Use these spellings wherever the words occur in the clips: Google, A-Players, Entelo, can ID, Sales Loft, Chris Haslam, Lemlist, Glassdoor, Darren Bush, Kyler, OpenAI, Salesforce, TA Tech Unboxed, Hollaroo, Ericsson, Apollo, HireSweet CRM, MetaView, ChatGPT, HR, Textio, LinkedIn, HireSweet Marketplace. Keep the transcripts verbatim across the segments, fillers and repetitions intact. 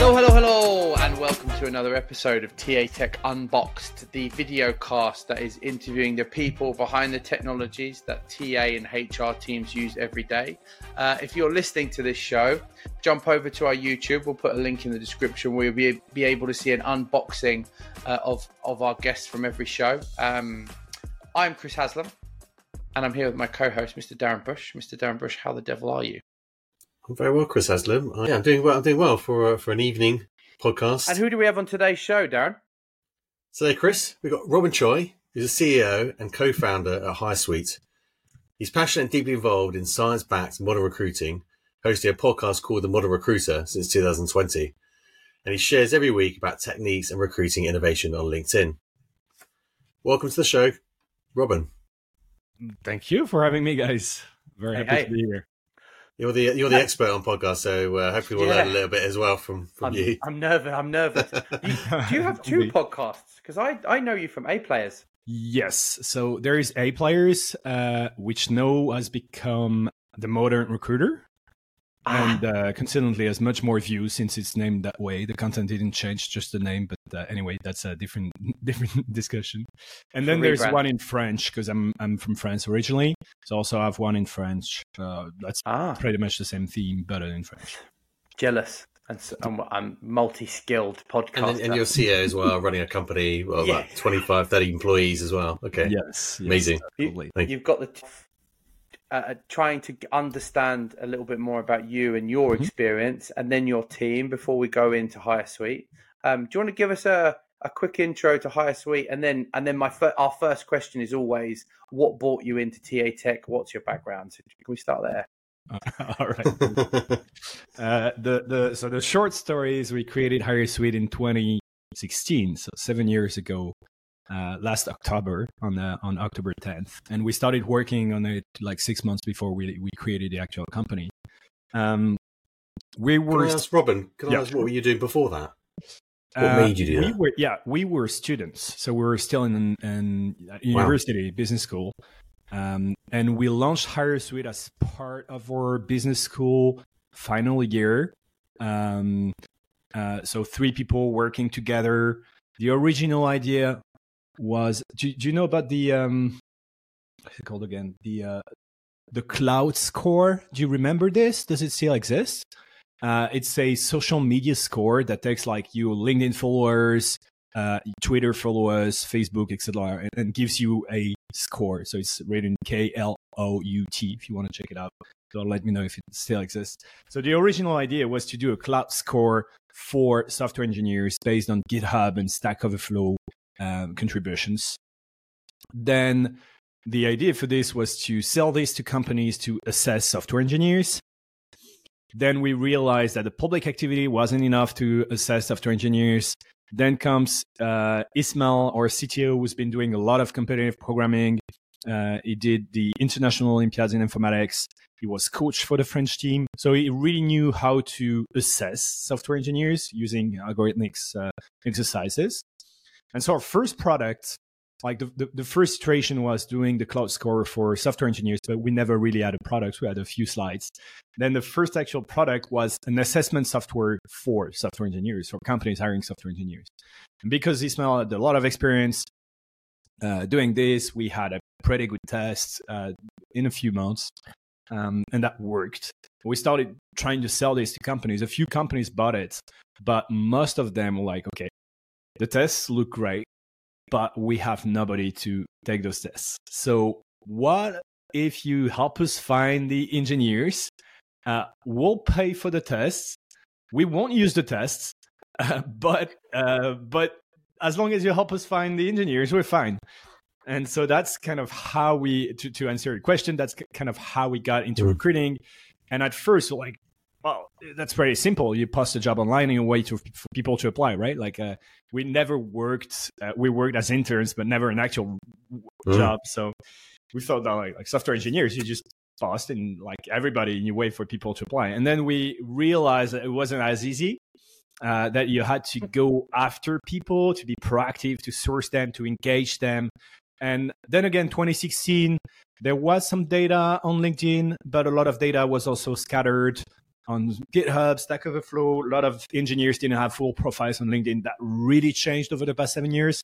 Hello, hello, hello, and welcome to another episode of T A Tech Unboxed, the video cast that is interviewing the people behind the technologies that T A and H R teams use every day. Uh, if you're listening to this show, jump over to our YouTube. We'll put a link in the description where you'll be, be able to see an unboxing uh, of, of our guests from every show. Um, I'm Chris Haslam, and I'm here with my co-host, Mister Darren Bush. Mister Darren Bush, how the devil are you? I'm very well, Chris Haslam. I, yeah, I'm doing well. I'm doing well for uh, for an evening podcast. And who do we have on today's show, Darren? Today, Chris, we've got Robin Choy, who's the C E O and co-founder at HireSweet. He's passionate and deeply involved in science-backed modern recruiting, hosting a podcast called The Modern Recruiter since two thousand twenty. And he shares every week about techniques and recruiting innovation on LinkedIn. Welcome to the show, Robin. Thank you for having me, guys. Very hey, happy hey. to be here. You're the you're the expert on podcasts, so uh, hopefully we'll yeah. learn a little bit as well from, from I'm, you. I'm nervous. I'm nervous. do, you, do you have two podcasts? Because I, I know you from A-Players. Yes. So there is A-Players, uh, which now has become The Modern Recruiter. Ah. And uh, consistently has much more views since it's named that way. The content didn't change, just the name. But uh, anyway, that's a different different discussion. And then there's one in French because I'm I'm from France originally. So also I have one in French. Uh, that's ah. pretty much the same theme, but in French. Jealous. And so I'm, I'm multi-skilled podcaster. And, and you're C E O as well, running a company, well, yeah. about twenty-five, thirty employees as well. Okay. Yes. Amazing. Yes, you, you. You've got the... T- Uh, trying to understand a little bit more about you and your mm-hmm. experience and then your team before we go into HireSweet. Um, do you want to give us a, a quick intro to HireSweet? And then and then my fir- our first question is always, what brought you into T A Tech? What's your background? So can we start there? Uh, all right. uh, the, the, so the short story is we created HireSweet in twenty sixteen, so seven years ago. Uh, last October, on uh, on October tenth, and we started working on it like six months before we we created the actual company. Um, we were. Can I ask Robin? Can I yeah. ask what were you doing before that? What uh, made you do we that? Were, yeah, we were students, so we were still in in university, wow. business school, um, and we launched HireSweet as part of our business school final year. Um, uh, so three people working together. The original idea. Was do, do you know about the um what's it called again the uh the Klout score? Do you remember this? Does it still exist? Uh it's a social media score that takes like your LinkedIn followers, uh Twitter followers, Facebook, etc., and, and gives you a score. So it's written K L O U T if you want to check it out. So let me know if it still exists. So the original idea was to do a Klout score for software engineers based on GitHub and Stack Overflow Um, contributions. Then the idea for this was to sell this to companies to assess software engineers. Then we realized that the public activity wasn't enough to assess software engineers. Then comes uh, Ismail, our C T O, who's been doing a lot of competitive programming. Uh, he did the International Olympiads in Informatics. He was coach for the French team. So he really knew how to assess software engineers using algorithmic uh, exercises. And so our first product, like the, the, the first iteration was doing the Klout score for software engineers, but we never really had a product. We had a few slides. Then the first actual product was an assessment software for software engineers, for companies hiring software engineers. And because Ismail had a lot of experience uh, doing this, we had a pretty good test uh, in a few months, um, and that worked. We started trying to sell this to companies. A few companies bought it, but most of them were like, okay, the tests look great, but we have nobody to take those tests. So what if you help us find the engineers? Uh, we'll pay for the tests. We won't use the tests, uh, but uh, but as long as you help us find the engineers, we're fine. And so that's kind of how we, to, to answer your question, that's kind of how we got into recruiting. And at first, like, well, that's pretty simple. You post a job online in a way to, for people to apply, right? Like uh, we never worked, uh, we worked as interns, but never an actual mm. job. So we thought that like, like software engineers, you just post and like everybody and you wait for people to apply. And then we realized that it wasn't as easy, uh, that you had to go after people, to be proactive, to source them, to engage them. And then again, twenty sixteen, there was some data on LinkedIn, but a lot of data was also scattered. on GitHub, Stack Overflow. A lot of engineers didn't have full profiles on LinkedIn. That really changed over the past seven years.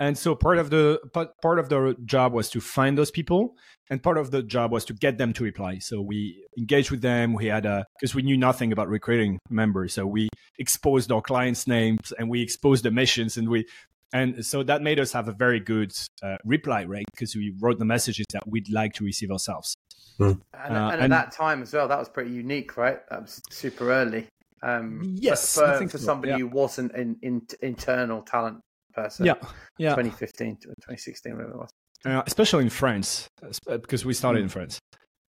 And so part of the part of the job was to find those people, and part of the job was to get them to reply. So we engaged with them. We had a because we knew nothing about recruiting members, so we exposed our clients' names and we exposed the missions, and we and so that made us have a very good uh, reply rate because we wrote the messages that we'd like to receive ourselves. Mm. And, uh, and at and, that time as well, that was pretty unique, right? That was super early. Um, yes, for, I think for so. somebody yeah. who wasn't an in, internal talent. Person. Yeah, yeah. twenty fifteen to twenty sixteen, whatever it was. Uh, especially in France, because we started in France.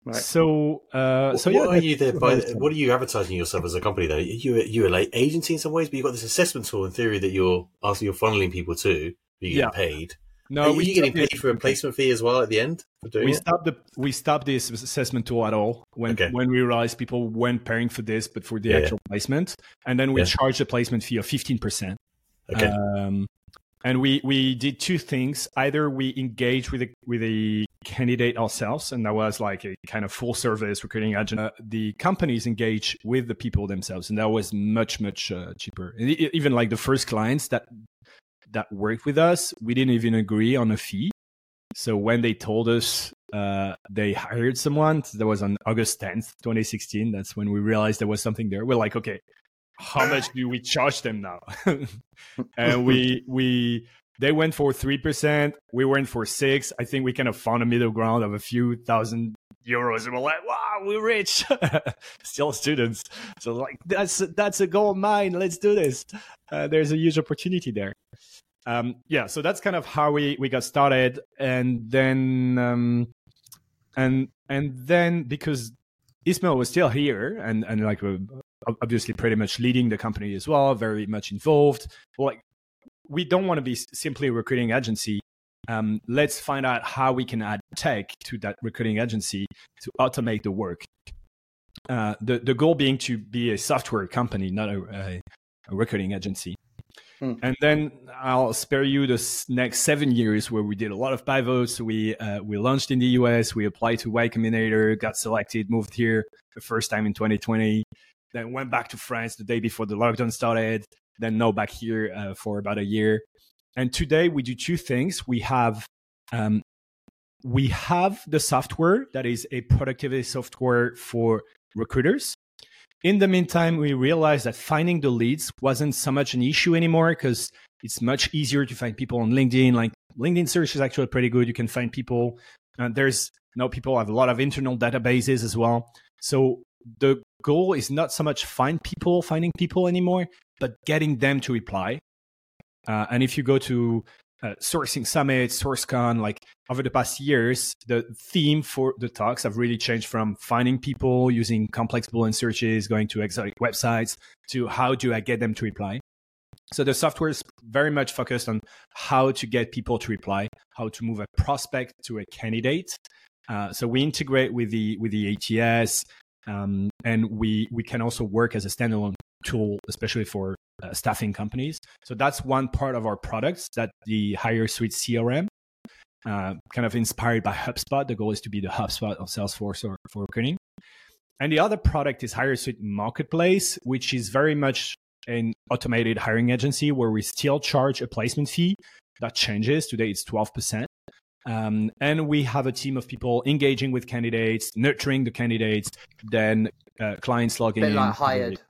Right. So, uh, so what yeah, are you there? By the, what are you advertising yourself as a company though? You you are like agency in some ways, but you've got this assessment tool in theory that you're asking, you're funneling people to. You get yeah. paid. No, are you, are you getting paid for a placement fee as well at the end for doing we it? Stopped the we stopped this assessment tool at all when okay. when we realized people weren't paying for this, but for the yeah, actual yeah. placement, and then we yeah. charged a placement fee of fifteen percent. Okay. Um, and we, we did two things. Either we engaged with a, with a candidate ourselves, and that was like a kind of full service recruiting agent. Uh, the companies engage with the people themselves, and that was much, much uh, cheaper. And even like the first clients that that worked with us, we didn't even agree on a fee. So when they told us uh, they hired someone, that was on August tenth, twenty sixteen. That's when we realized there was something there. We're like, okay. How much do we charge them now? and we we they went for three percent. We went for six. I think we kind of found a middle ground of a few thousand euros, and we're like, "Wow, we're rich!" Still students, so like that's that's a gold mine. Let's do this. Uh, there's a huge opportunity there. Um, yeah, so that's kind of how we we got started, and then um, and and then because Ismail was still here, and and like. Uh, obviously pretty much leading the company as well, very much involved. Like, we don't want to be simply a recruiting agency. Um, let's find out how we can add tech to that recruiting agency to automate the work. Uh, the, the goal being to be a software company, not a, a, a recruiting agency. Hmm. And then I'll spare you the next seven years where we did a lot of pivots. We uh, we launched in the U S, we applied to Y Combinator, got selected, moved here the first time in twenty twenty. Then went back to France the day before the lockdown started. Then now back here uh, for about a year. And today we do two things. We have um, we have the software that is a productivity software for recruiters. In the meantime, we realized that finding the leads wasn't so much an issue anymore because it's much easier to find people on LinkedIn. Like LinkedIn search is actually pretty good. You can find people. And there's now people have a lot of internal databases as well. So the goal is not so much find people, finding people anymore, but getting them to reply. Uh, and if you go to uh, Sourcing Summit, SourceCon, like over the past years, the theme for the talks have really changed from finding people using complex Boolean searches, going to exotic websites, to how do I get them to reply. So the software is very much focused on how to get people to reply, how to move a prospect to a candidate. Uh, so we integrate with the with the A T S. Um, and we, we can also work as a standalone tool, especially for uh, staffing companies. So that's one part of our products, that the HireSweet C R M, uh, kind of inspired by HubSpot. The goal is to be the HubSpot of Salesforce or for recruiting. And the other product is HireSweet Marketplace, which is very much an automated hiring agency where we still charge a placement fee. That changes. Today it's twelve percent. Um, and we have a team of people engaging with candidates, nurturing the candidates, then uh, clients logging in. Like hired.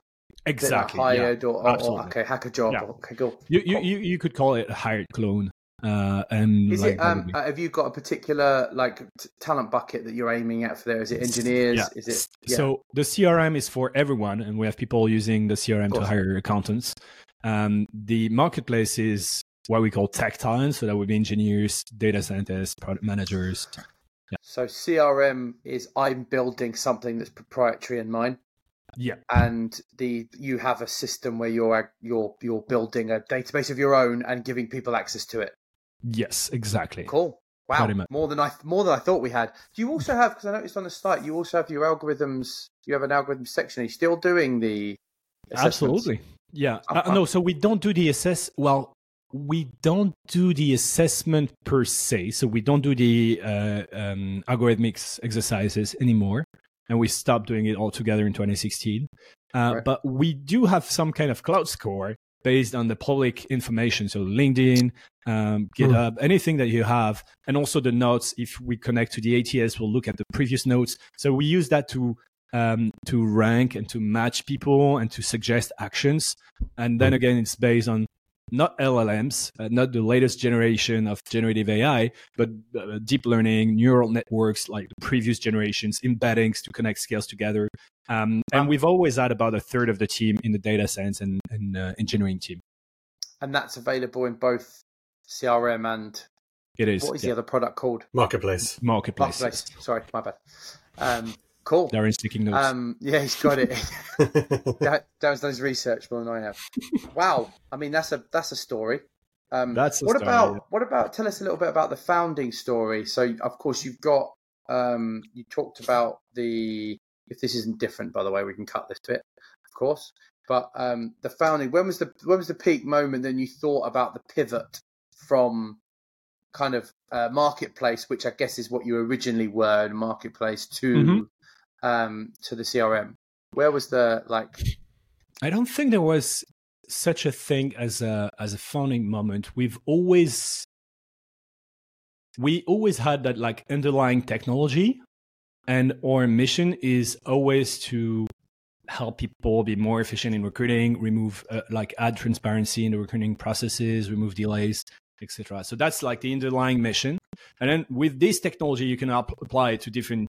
Exactly. Like hired yeah, or, or okay, hack a job. Yeah. Okay, cool. You, you you you could call it a hired clone. Uh, and is like, it, um, uh, have you got a particular like t- talent bucket that you're aiming at for there? Is it engineers? Yeah. Is it? Yeah. So the C R M is for everyone, and we have people using the C R M to hire accountants. Um, the marketplace is what we call tech talent, so that would be engineers, data scientists, product managers. Yeah. So C R M is I'm building something that's proprietary in mine. Yeah. And the you have a system where you're you're you're building a database of your own and giving people access to it. Yes, exactly. Cool. Wow. More than I more than I thought we had. Do you also have, because I noticed on the site you also have your algorithms. You have an algorithm section. Are you still doing the assessments? Absolutely. Yeah. Oh, uh, no. So we don't do the assess. Well. We don't do the assessment per se, so we don't do the uh, um, algorithmic exercises anymore. and we stopped doing it altogether in twenty sixteen. Uh, right. But we do have some kind of Klout score based on the public information. So LinkedIn, um, GitHub, mm. anything that you have. And also the notes, if we connect to the A T S, we'll look at the previous notes. So we use that to um, to rank and to match people and to suggest actions. And then again, it's based on not L L Ms, uh, not the latest generation of generative A I, but uh, deep learning, neural networks, like the previous generations, embeddings to connect skills together. Um, and we've always had about a third of the team in the data science and, and uh, engineering team. And that's available in both C R M and... It is. What is yeah. the other product called? Marketplace. Marketplace. Marketplace. Sorry, my bad. Um, cool. Darren's taking notes. Um, yeah, he's got it. Darren's done his research more than I have. Wow. I mean, that's a that's a story. Um, that's a what story. About, what about, tell us a little bit about the founding story. So, of course, you've got, um, you talked about the... If this isn't different, by the way, we can cut this bit, of course. But um, the founding, when was the when was the peak moment then you thought about the pivot from kind of uh, marketplace, which I guess is what you originally were in marketplace, to mm-hmm. um, to the C R M? Where was the like? I don't think there was such a thing as a as a founding moment. We've always we always had that like underlying technology. And our mission is always to help people be more efficient in recruiting, remove uh, like add transparency in the recruiting processes, remove delays, et cetera. So that's like the underlying mission. And then with this technology, you can ap- apply it to different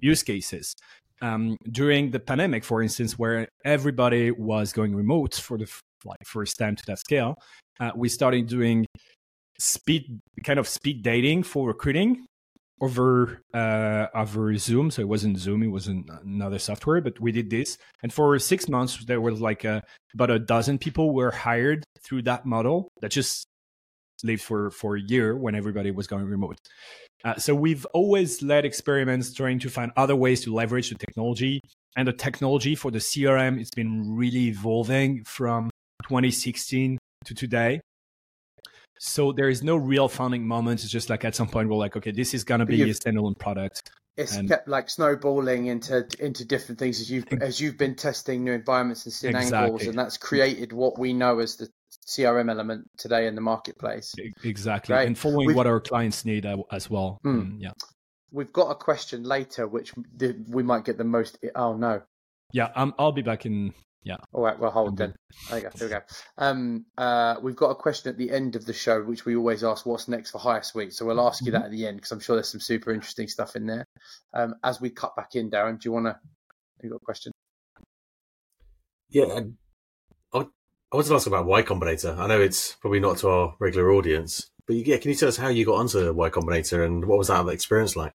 use cases. Um, during the pandemic, for instance, where everybody was going remote for the f- like first time to that scale, uh, we started doing speed kind of speed dating for recruiting. Over uh, over Zoom, so it wasn't Zoom, it was an, another software, but we did this. And for six months, there was like a, about a dozen people were hired through that model that just lived for, for a year when everybody was going remote. Uh, so we've always led experiments trying to find other ways to leverage the technology. And the technology for the C R M, it's been really evolving from twenty sixteen to today. So there is no real founding moment. It's just like at some point we're like, okay, this is going to be a standalone product. It's and kept like snowballing into into different things as you've as you've been testing new environments and seeing exactly. angles, and that's created what we know as the C R M element today in the marketplace. Exactly, right? And following we've, what our clients need as well. Mm, um, yeah, we've got a question later, which we might get the most. Oh no. Yeah, um, I'll be back in. Yeah. All right. Well, hold then. There you go. There we go. Um, uh, we've got a question at the end of the show, which we always ask, "What's next for HireSweet?" So we'll ask you that at the end because I'm sure there's some super interesting stuff in there. Um, as we cut back in, Darren, do you want to? You got a question? Yeah, I, I, I wanted to ask about Y Combinator. I know it's probably not to our regular audience, but yeah, can you tell us how you got onto Y Combinator and what was that experience like?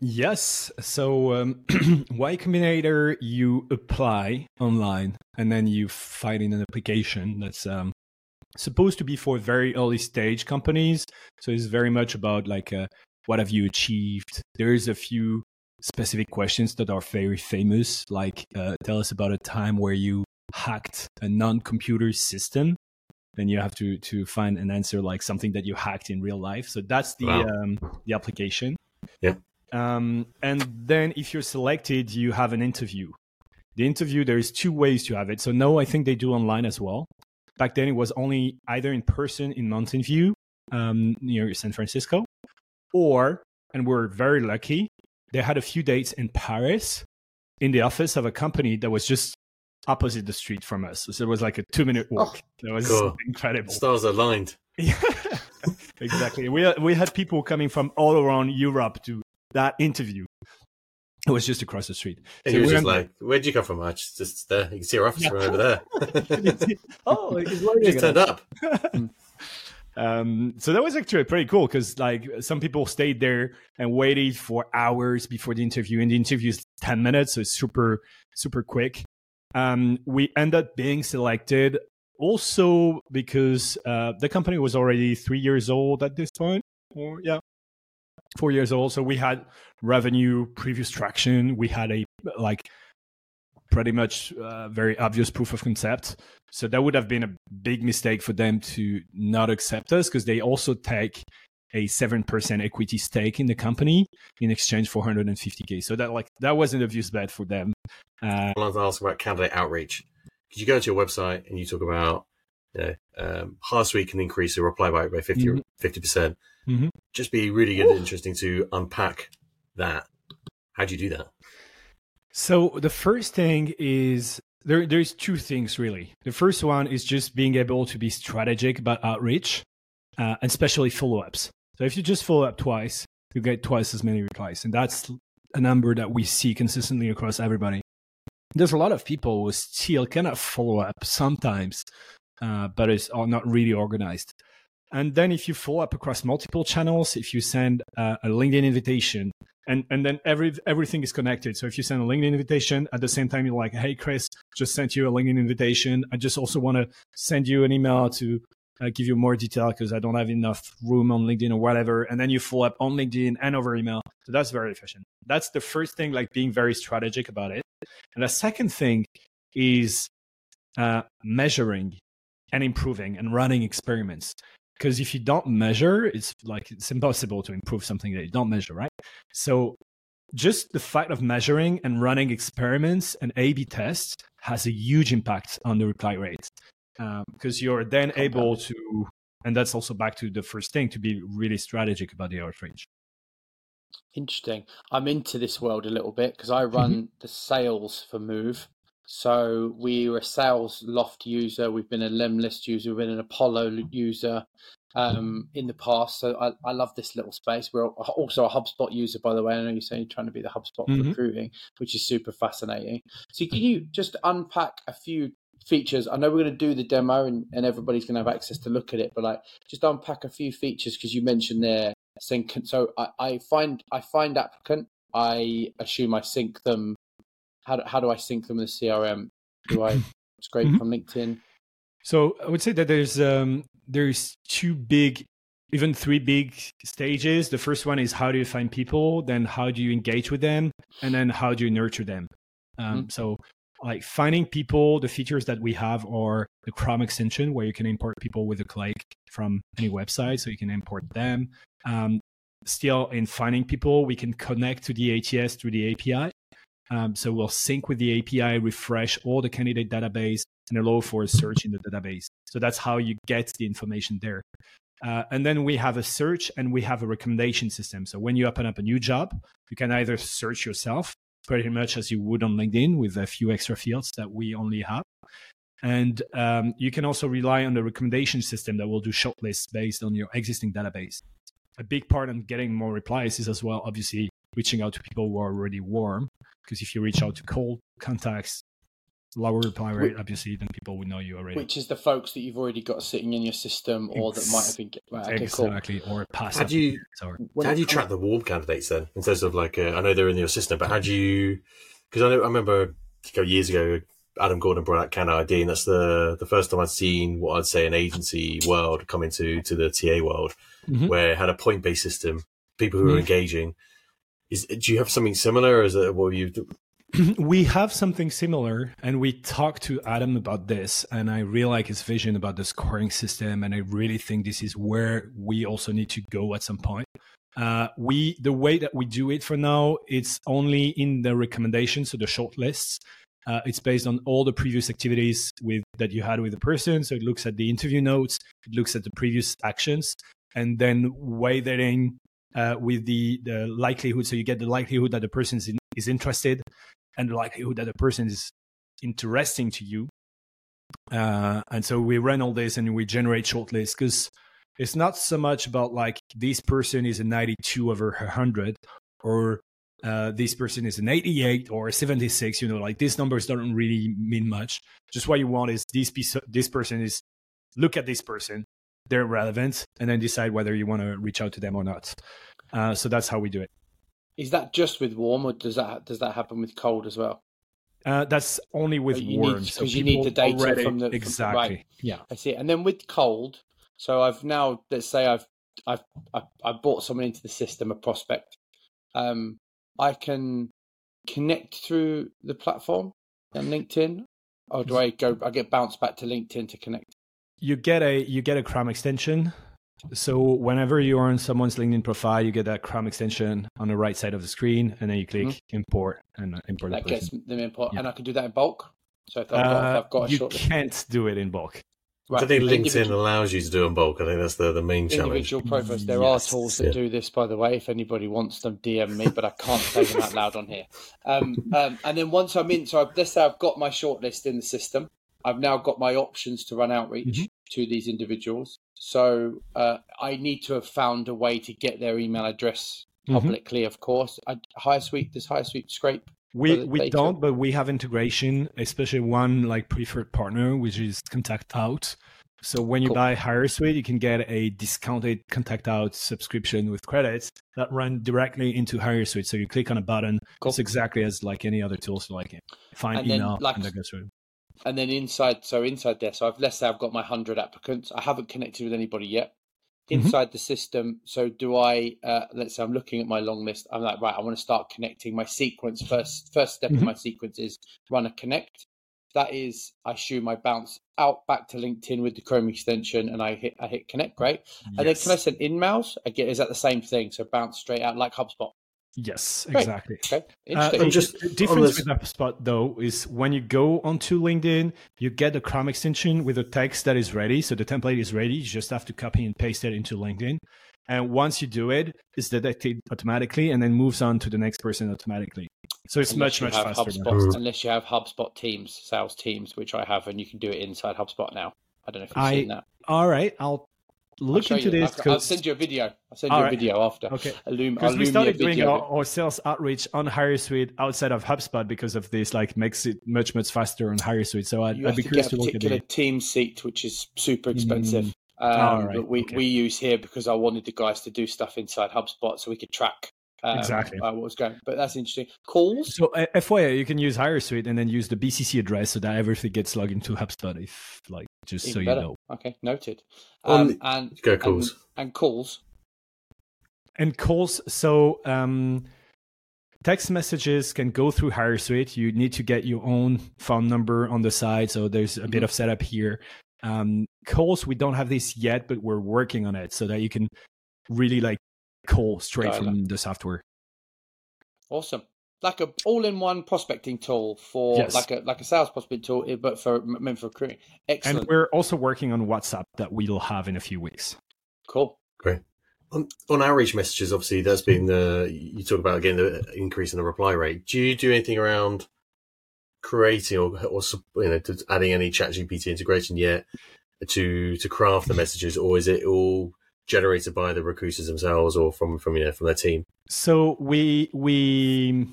Yes. So um, Y Combinator, you apply online and then you find in an application that's um, supposed to be for very early stage companies. So it's very much about like, uh, what have you achieved? There is a few specific questions that are very famous, like uh, tell us about a time where you hacked a non-computer system. Then you have to, to find an answer like something that you hacked in real life. So that's the wow. um, the application. Yeah. Um, and then if you're selected, you have an interview. The interview, there is two ways to have it. So no, I think they do online as well. Back then it was only either in person in Mountain View, um, near San Francisco, or, and we're very lucky, they had a few dates in Paris in the office of a company that was just opposite the street from us. So it was like a two minute walk. Oh, that was cool. Incredible. Stars aligned. Yeah, exactly. We, we had people coming from all around Europe to that interview. It was just across the street. So he was just like, "Where'd you come from?" I just, just there. You can see our office from over there. Oh, it's just turned up. um, so that was actually pretty cool because, like, some people stayed there and waited for hours before the interview, and the interview is ten minutes, so it's super, super quick. Um, we ended up being selected also because uh, the company was already three years old at this point. Or yeah. Four years old, so we had revenue, previous traction. We had a like pretty much uh, very obvious proof of concept. So that would have been a big mistake for them to not accept us because they also take a seven percent equity stake in the company in exchange for one hundred fifty K. So that like that wasn't obvious bet for them. Uh, I wanted to ask about candidate outreach. Because you go to your website and you talk about, you know, um, HireSuite can increase the reply rate by fifty mm-hmm. fifty percent. Mm-hmm. Just be really good and interesting to unpack that. How do you do that? So the first thing is, there. there's two things really. The first one is just being able to be strategic about outreach uh, and especially follow-ups. So if you just follow up twice, you get twice as many replies. And that's a number that we see consistently across everybody. There's a lot of people who still cannot follow up sometimes, uh, but it's are not really organized. And then if you follow up across multiple channels, if you send uh, a LinkedIn invitation, and, and then every everything is connected. So if you send a LinkedIn invitation, at the same time, you're like, hey, Chris, just sent you a LinkedIn invitation. I just also want to send you an email to uh, give you more detail because I don't have enough room on LinkedIn or whatever. And then you follow up on LinkedIn and over email. So that's very efficient. That's the first thing, like being very strategic about it. And the second thing is uh, measuring and improving and running experiments. Because if you don't measure, it's like it's impossible to improve something that you don't measure, right? So just the fact of measuring and running experiments and A B tests has a huge impact on the reply rate. Because um, you're then able to, and that's also back to the first thing, to be really strategic about the outreach. Interesting. I'm into this world a little bit because I run mm-hmm. the sales for Move. So we were a Sales Loft user. We've been a Lemlist user. We've been an Apollo user um, in the past. So I, I love this little space. We're also a HubSpot user, by the way. I know you're saying you're trying to be the HubSpot mm-hmm. recruiting, which is super fascinating. So can you just unpack a few features? I know we're going to do the demo and, and everybody's going to have access to look at it, but like just unpack a few features because you mentioned there. Sync. So I, I find I find applicant. I assume I sync them. How do, how do I sync them in the C R M? Do I scrape mm-hmm. from LinkedIn? So I would say that there's um, there's two big, even three big stages. The first one is how do you find people? Then how do you engage with them? And then how do you nurture them? Um, mm-hmm. So like finding people, the features that we have are the Chrome extension where you can import people with a click from any website. So you can import them. Um, still in finding people, we can connect to the A T S through the A P I. Um, so we'll sync with the A P I, refresh all the candidate database, and allow for a search in the database. So that's how you get the information there. Uh, and then we have a search and we have a recommendation system. So when you open up a new job, you can either search yourself pretty much as you would on LinkedIn with a few extra fields that we only have. And um, you can also rely on the recommendation system that will do shortlists based on your existing database. A big part in getting more replies is as well, obviously, reaching out to people who are already warm. Because if you reach out to cold contacts, lower reply rate, obviously, then people would know you already. Which is the folks that you've already got sitting in your system or that might have been... Right, okay, exactly, cool. Or passive. How do you, how do you track the warm candidates then? In terms of like, uh, I know they're in your system, but how do you... Because I know I remember years ago, Adam Gordon brought out Can I D, and that's the, the first time I'd seen what I'd say an agency world come into to the T A world, mm-hmm. where it had a point-based system, people who mm-hmm. were engaging. Is, do you have something similar, or is that what you do? We have something similar, and we talked to Adam about this, and I really like his vision about the scoring system, and I really think this is where we also need to go at some point. Uh, we the way that we do it for now, it's only in the recommendations, so the short lists. Uh, it's based on all the previous activities with that you had with the person, so it looks at the interview notes, it looks at the previous actions, and then weighting Uh, with the, the likelihood. So you get the likelihood that the person is, in, is interested and the likelihood that the person is interesting to you. Uh, and so we run all this and we generate shortlists because it's not so much about like this person is a ninety-two over one hundred or uh, this person is an eighty-eight or a seventy-six, you know, like these numbers don't really mean much. Just what you want is this piece, this person is, look at this person. They're relevant, and then decide whether you want to reach out to them or not. Uh, so that's how we do it. Is that just with warm, or does that does that happen with cold as well? Uh, that's only with warm, because so you need the data already, from the exactly. From, right. Yeah, I see. And then with cold, so I've now let's say I've I've I brought someone into the system, a prospect. Um, I can connect through the platform and LinkedIn, or do I go? I get bounced back to LinkedIn to connect. You get a you get a Chrome extension So whenever you're on someone's LinkedIn profile, you get that Chrome extension on the right side of the screen, and then you click mm-hmm. import and import that, that gets them import, yeah. And I can do that in bulk. So if I've got, uh, I've got a you short can't list. do it in bulk. Right. I think LinkedIn allows you to do in bulk. I think that's the, the main challenge. Individual profiles. There yes. are tools that yeah. do this, by the way. If anybody wants them, D M me, but I can't say them out loud on here. Um, um, and then once I'm in, so let's say I've got my shortlist in the system. I've now got my options to run outreach mm-hmm. to these individuals. So uh, I need to have found a way to get their email address publicly, mm-hmm. of course. I, HireSweet, does HireSweet scrape? We we don't, but we have integration, especially one like preferred partner, which is ContactOut. So when you cool. buy HireSuite, you can get a discounted ContactOut subscription with credits that run directly into HireSuite. So you click on a button. Cool. It's exactly as like any other tool. So like find and email then, like, and that goes through. And then inside, so inside there, so I've, let's say I've got my one hundred applicants. I haven't connected with anybody yet. Inside mm-hmm. the system, so do I, uh, let's say I'm looking at my long list. I'm like, right, I want to start connecting my sequence. First first step mm-hmm. in my sequence is run a connect. That is, I assume I bounce out back to LinkedIn with the Chrome extension and I hit I hit connect, great. Yes. And then can I send InMails? I get, is that the same thing? So bounce straight out like HubSpot? Yes, great. Exactly. Okay. Uh, and just the difference with HubSpot, though, is when you go onto LinkedIn, you get the Chrome extension with a text that is ready. So the template is ready. You just have to copy and paste it into LinkedIn. And once you do it, it's detected automatically and then moves on to the next person automatically. So it's unless much, much faster. HubSpot, unless you have HubSpot Teams, sales teams, which I have, and you can do it inside HubSpot now. I don't know if you've I, seen that. All right. I'll. Look into this. I'll, I'll send you a video. I'll send you right. a video after. Okay. Because we started doing our, our sales outreach on HireSuite outside of HubSpot because of this, like makes it much, much faster on HireSuite. So I'd, I'd be curious to, to look at it. You have to get a particular team seat, which is super expensive. Mm. Um, right. But we, okay. we use here because I wanted the guys to do stuff inside HubSpot so we could track um, exactly uh, what was going on. But that's interesting. Calls? So uh, F Y I, you can use HireSuite and then use the B C C address so that everything gets logged into HubSpot if like. Just Even so better. You know. Okay, noted. Um, um, and, go calls. And, and calls. And calls. So um, text messages can go through HireSuite. You need to get your own phone number on the side. So there's a mm-hmm. bit of setup here. Um, calls, we don't have this yet, but we're working on it so that you can really like call straight Dial from up. the software. Awesome. Like a all-in-one prospecting tool for yes. like a like a sales prospect tool, but for meant for recruiting. Excellent. And we're also working on WhatsApp that we'll have in a few weeks. Cool, great. On, on outreach messages, obviously, that's been the you talk about again the increase in the reply rate. Do you do anything around creating or or you know adding any ChatGPT integration yet to to craft the messages, or is it all generated by the recruiters themselves or from from you know from their team? So we we.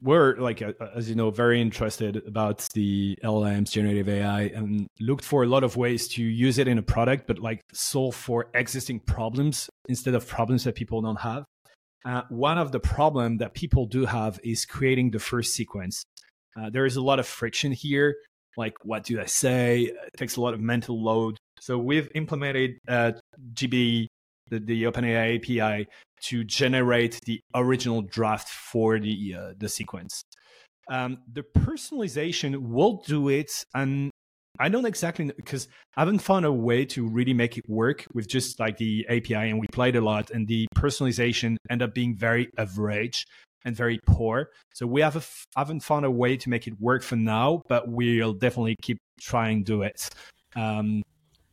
We're like, as you know, very interested about the L L Ms, generative A I, and looked for a lot of ways to use it in a product, but like solve for existing problems instead of problems that people don't have. Uh, one of the problems that people do have is creating the first sequence. Uh, there is a lot of friction here. Like, what do I say? It takes a lot of mental load. So we've implemented uh, G B, the, the OpenAI A P I, to generate the original draft for the uh, the sequence. Um, the personalization will do it, and I don't exactly, because I haven't found a way to really make it work with just like the A P I, and we played a lot, and the personalization ended up being very average and very poor. So we have a, haven't found a way to make it work for now, but we'll definitely keep trying to do it. Um,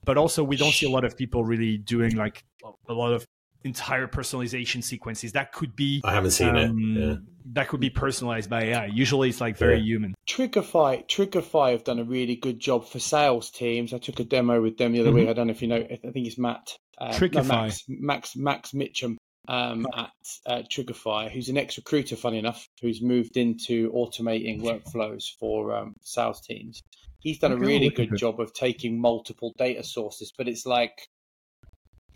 but also, we don't see a lot of people really doing like a lot of entire personalization sequences that could be I haven't seen um, it yeah. that could be personalized by A I. Usually it's like very yeah. human. Trigify Trigify have done a really good job for sales teams. I took a demo with them the other mm-hmm. week. I don't know if you know, I think it's Matt uh, Trigify no, Max, Max Max Mitchum um at uh, Trigify, who's an ex-recruiter funny enough, who's moved into automating workflows for um, sales teams. He's done a really good it. job of taking multiple data sources, but it's like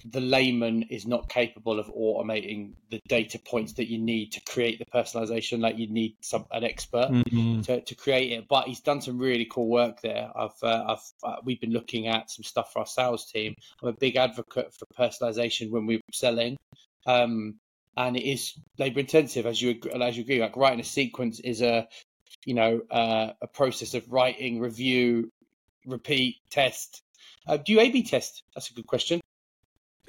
the layman is not capable of automating the data points that you need to create the personalization. Like you need some an expert mm-hmm. to, to create it, but he's done some really cool work there. I've, uh, I've, uh, we've been looking at some stuff for our sales team. I'm a big advocate for personalization when we're selling. Um, and it is labor intensive, as you, as you agree, like writing a sequence is a, you know, uh, a process of writing, review, repeat, test. Uh, do you A B test? That's a good question.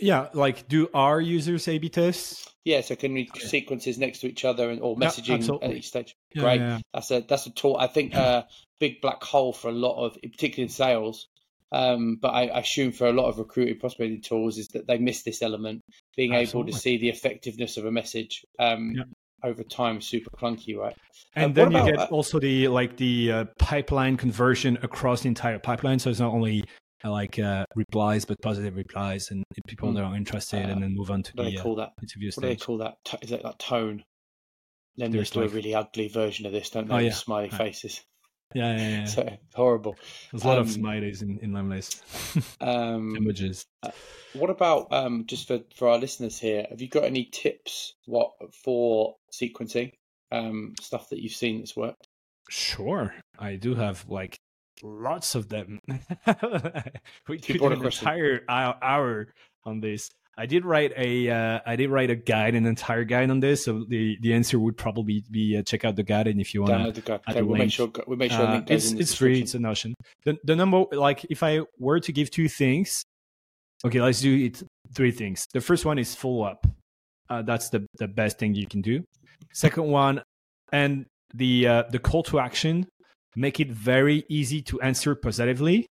Yeah, like do our users A B tests? Yeah, so can we do sequences next to each other and or messaging yeah, at each stage? Yeah, Great. Yeah. That's a that's a tool. I think a uh, big black hole for a lot of, particularly in sales, um, but I, I assume for a lot of recruiting prospecting tools is that they miss this element, being Absolutely. able to see the effectiveness of a message. Um, yeah. Over time, super clunky, right? And uh, then you get that? also the like the uh, pipeline conversion across the entire pipeline. So it's not only uh, like uh, replies, but positive replies, and people mm. that are interested, uh, and then move on to what the they call uh, that? interview what stage. What do they call that? T- is it like tone? Then they do a really ugly version of this, don't they? Oh, yeah. Smiley right. faces. Yeah, yeah, yeah. So horrible. There's a lot um, of smileys in, in Lemlist. um, Images. Uh, what about, um, just for, for our listeners here, have you got any tips what for sequencing, um, stuff that you've seen that's worked? Sure. I do have like lots of them. We could an entire hour on this. I did write a uh, I did write a guide, an entire guide on this. So the, the answer would probably be uh, check out the guide, and if you want to, okay, we'll link. make sure we we'll make sure uh, it's it's free. It's a Notion. The the number like if I were to give two things, okay, let's do it. Three things. The first one is follow up. Uh, that's the, the best thing you can do. Second one, and the uh, the call to action, make it very easy to answer positively.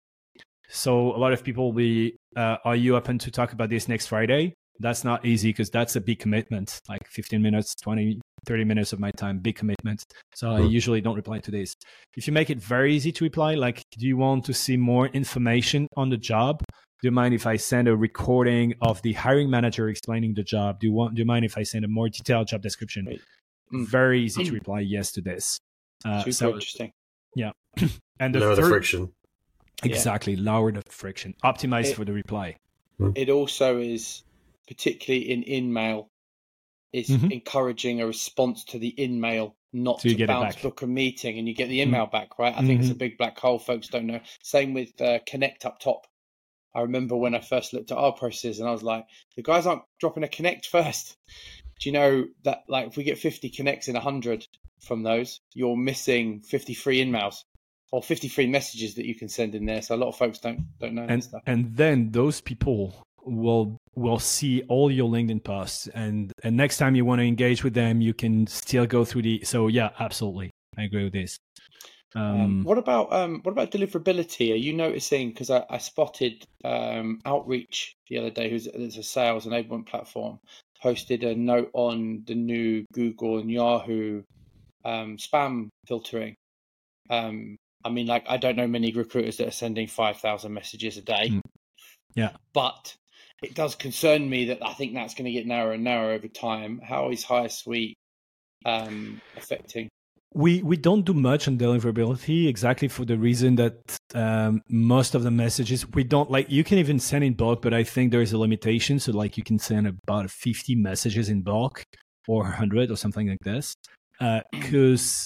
So a lot of people will be, uh, are you open to talk about this next Friday? That's not easy because that's a big commitment, like fifteen minutes, twenty, thirty minutes of my time, big commitment. So I usually don't reply to this. If you make it very easy to reply, like, do you want to see more information on the job? Do you mind if I send a recording of the hiring manager explaining the job? Do you want? Do you mind if I send a more detailed job description? Right. Very easy to reply yes to this. Uh, Super so, interesting. Yeah. And the Lower third, the friction. Exactly, yeah. Lower the friction, optimize for the reply. It also is, particularly in in-mail, is mm-hmm. encouraging a response to the in-mail, not so to bounce book a meeting and you get the in-mail mm-hmm. back, right? I think mm-hmm. it's a big black hole, folks don't know. Same with uh, Connect up top. I remember when I first looked at our processes and I was like, the guys aren't dropping a Connect first. Do you know that like if we get fifty Connects in one hundred from those, you're missing fifty-three in-mails. Or fifty-three messages that you can send in there. So a lot of folks don't don't know and, that stuff. And then those people will will see all your LinkedIn posts. And, and next time you want to engage with them, you can still go through the. So yeah, absolutely, I agree with this. Um, um, what about um, what about deliverability? Are you noticing? Because I, I spotted um, Outreach the other day, who's it's a sales enablement platform, posted a note on the new Google and Yahoo um, spam filtering. Um, I mean, like, I don't know many recruiters that are sending five thousand messages a day. Mm. Yeah. But it does concern me that I think that's going to get narrower and narrower over time. How is HireSweet um, affecting? We we don't do much on deliverability exactly for the reason that um, most of the messages, we don't like, you can even send in bulk, but I think there is a limitation. So like you can send about fifty messages in bulk or one hundred or something like this because... Uh,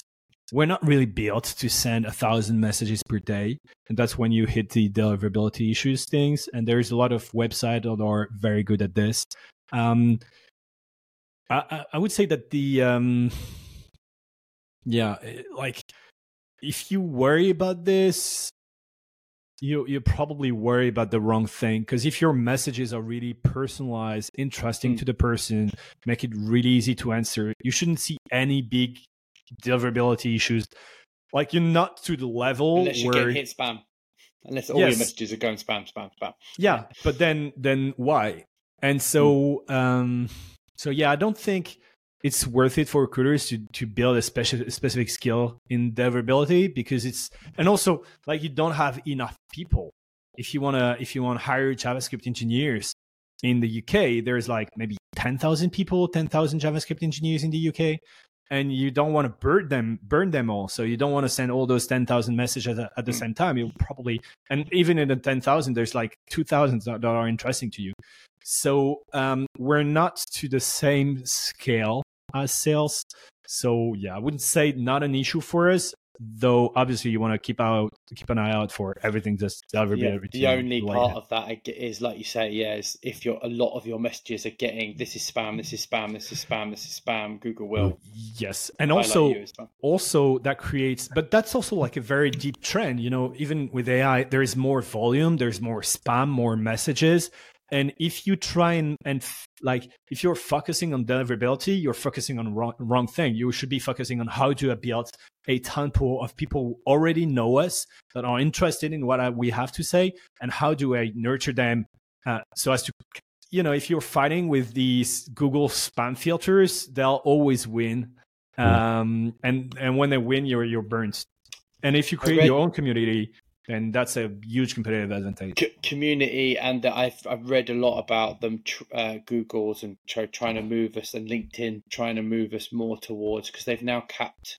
We're not really built to send a thousand messages per day. And that's when you hit the deliverability issues things. And there's a lot of websites that are very good at this. Um, I, I would say that the, um, yeah, like if you worry about this, you you probably worry about the wrong thing. Because if your messages are really personalized, interesting mm. to the person, make it really easy to answer, you shouldn't see any big deliverability issues. Like you're not to the level unless you where... get hit spam, unless all yes. your messages are going spam, spam, spam. Yeah, but then then why? And so um, so yeah, I don't think it's worth it for recruiters to to build a special specific skill in deliverability because it's and also like you don't have enough people. If you wanna if you want to hire JavaScript engineers in the U K, there's like maybe ten thousand people, ten thousand JavaScript engineers in the U K. And you don't want to burn them, burn them all. So you don't want to send all those ten thousand messages at, at the same time. You'll probably, and even in the ten thousand, there's like two thousand that, that are interesting to you. So um, we're not to the same scale as sales. So yeah, I wouldn't say not an issue for us, though. Obviously, you want to keep out, keep an eye out for everything. Just yeah, the only like part that. of that is, like you say, yeah, is if you're a lot of your messages are getting this is spam, this is spam, this is spam, this is spam. Google will. Yes, and also, also that creates, but that's also like a very deep trend. You know, even with A I, there is more volume, there's more spam, more messages, And if you try and, and like, if you're focusing on deliverability, you're focusing on wrong, wrong thing. You should be focusing on how to build a talent pool of people who already know us, that are interested in what I, we have to say, and how do I nurture them uh, so as to, you know, if you're fighting with these Google spam filters, they'll always win. Um, and, and when they win, you're, you're burnt. And if you create read- your own community, and that's a huge competitive advantage. C- community, and I've I've read a lot about them, tr- uh, Google's and tr- trying to move us, and LinkedIn trying to move us more towards, because they've now capped